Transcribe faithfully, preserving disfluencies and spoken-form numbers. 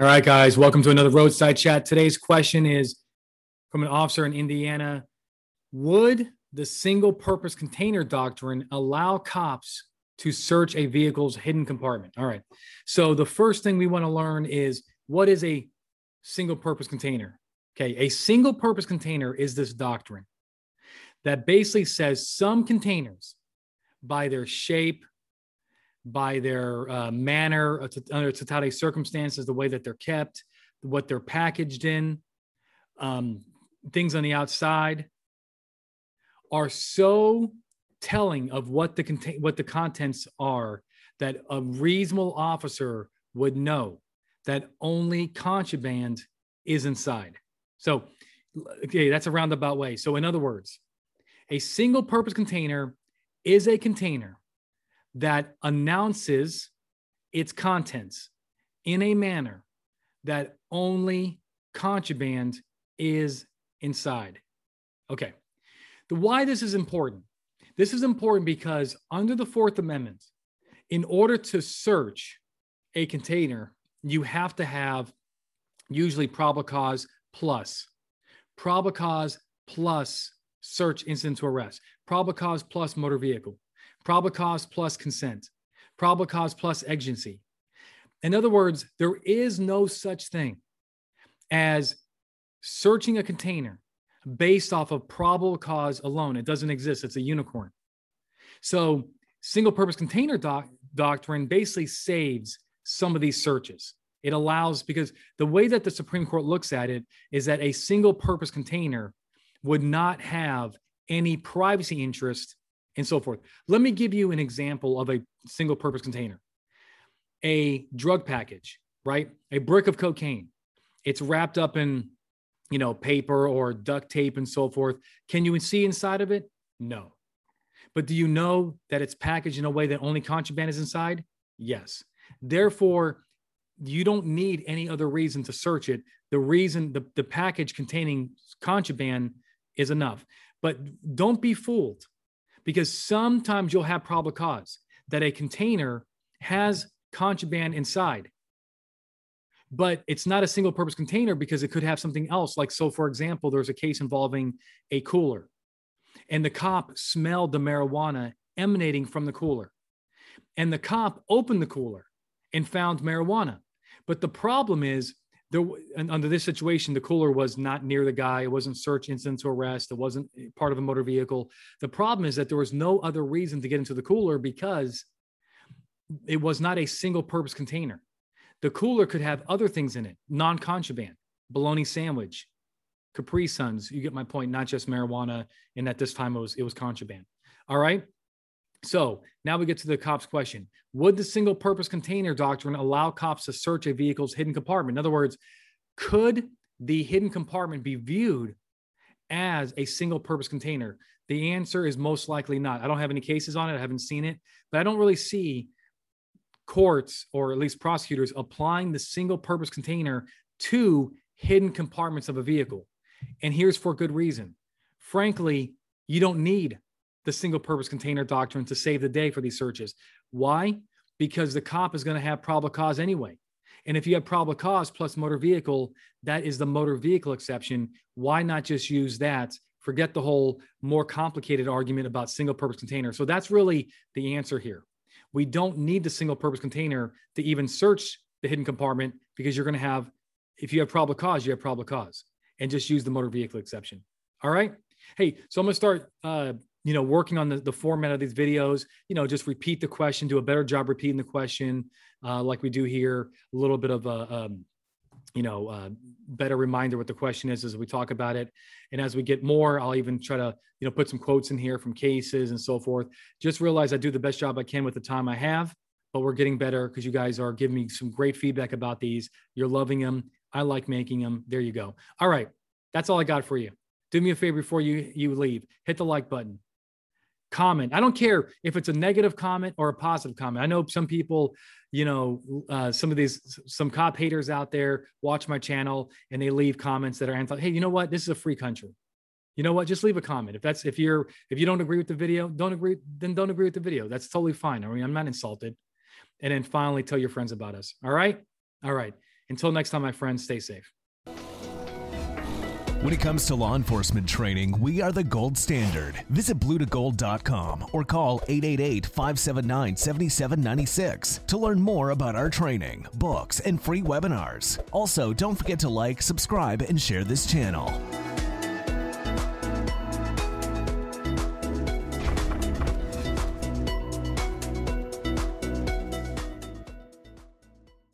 All right, guys, welcome to another Roadside Chat. Today's question is from an officer in Indiana. Would the single-purpose container doctrine allow cops to search a vehicle's hidden compartment? All right, so the first thing we want to learn is what is a single-purpose container? Okay, a single-purpose container is this doctrine that basically says some containers, by their shape, by their uh, manner, uh, t- under totality circumstances, the way that they're kept, what they're packaged in, um, things on the outside are so telling of what the cont- what the contents are that a reasonable officer would know that only contraband is inside. So, okay, that's a roundabout way. So in other words, a single purpose container is a container that announces its contents in a manner that only contraband is inside. Okay. The why this is important. This is important because under the Fourth Amendment, in order to search a container, you have to have usually probable cause plus, probable cause plus search incident to arrest, probable cause plus motor vehicle, probable cause plus consent, probable cause plus exigency. In other words, there is no such thing as searching a container based off of probable cause alone. It doesn't exist. It's a unicorn. So single-purpose container doc- doctrine basically saves some of these searches. It allows, because the way that the Supreme Court looks at it is that a single-purpose container would not have any privacy interest and so forth. Let me give you an example of a single purpose container. A drug package, right? A brick of cocaine. It's wrapped up in, you know, paper or duct tape and so forth. Can you see inside of it? No. But do you know that it's packaged in a way that only contraband is inside? Yes. Therefore, you don't need any other reason to search it. The reason the, the package containing contraband is enough. But don't be fooled, because sometimes you'll have probable cause that a container has contraband inside, but it's not a single purpose container because it could have something else. Like, so for example, there's a case involving a cooler and the cop smelled the marijuana emanating from the cooler, and the cop opened the cooler and found marijuana. But the problem is, there, and under this situation, the cooler was not near the guy. It wasn't search incident to arrest. It wasn't part of a motor vehicle. The problem is that there was no other reason to get into the cooler because it was not a single purpose container. The cooler could have other things in it, non-contraband, bologna sandwich, Capri Suns. You get my point, not just marijuana. And at this time, it was, it was contraband. All right. So now we get to the cop's question. Would the single purpose container doctrine allow cops to search a vehicle's hidden compartment? In other words, could the hidden compartment be viewed as a single purpose container? The answer is most likely not. I don't have any cases on it. I haven't seen it, but I don't really see courts or at least prosecutors applying the single purpose container to hidden compartments of a vehicle. And here's for good reason. Frankly, you don't need the single-purpose container doctrine to save the day for these searches. Why? Because the cop is going to have probable cause anyway. And if you have probable cause plus motor vehicle, that is the motor vehicle exception. Why not just use that? Forget the whole more complicated argument about single-purpose container. So that's really the answer here. We don't need the single-purpose container to even search the hidden compartment because you're going to have, if you have probable cause, you have probable cause, and just use the motor vehicle exception. All right. Hey, so I'm going to start, uh, you know, working on the, the format of these videos, you know, just repeat the question, do a better job repeating the question uh, like we do here, a little bit of a, um, you know, a better reminder what the question is as we talk about it. And as we get more, I'll even try to, you know, put some quotes in here from cases and so forth. Just realize I do the best job I can with the time I have, but we're getting better because you guys are giving me some great feedback about these. You're loving them. I like making them. There you go. All right. That's all I got for you. Do me a favor before you, you leave. Hit the like button. Comment. I don't care if it's a negative comment or a positive comment. I know some people, you know, uh, some of these, some cop haters out there watch my channel and they leave comments that are anti. Hey, you know what? This is a free country. You know what? Just leave a comment. If that's, if you're, if you don't agree with the video, don't agree, then don't agree with the video. That's totally fine. I mean, I'm not insulted. And then finally tell your friends about us. All right. All right. Until next time, my friends, stay safe. When it comes to law enforcement training, we are the gold standard. Visit blue to gold dot com or call eight eight eight, five seven nine, seven seven nine six to learn more about our training, books, and free webinars. Also, don't forget to like, subscribe, and share this channel.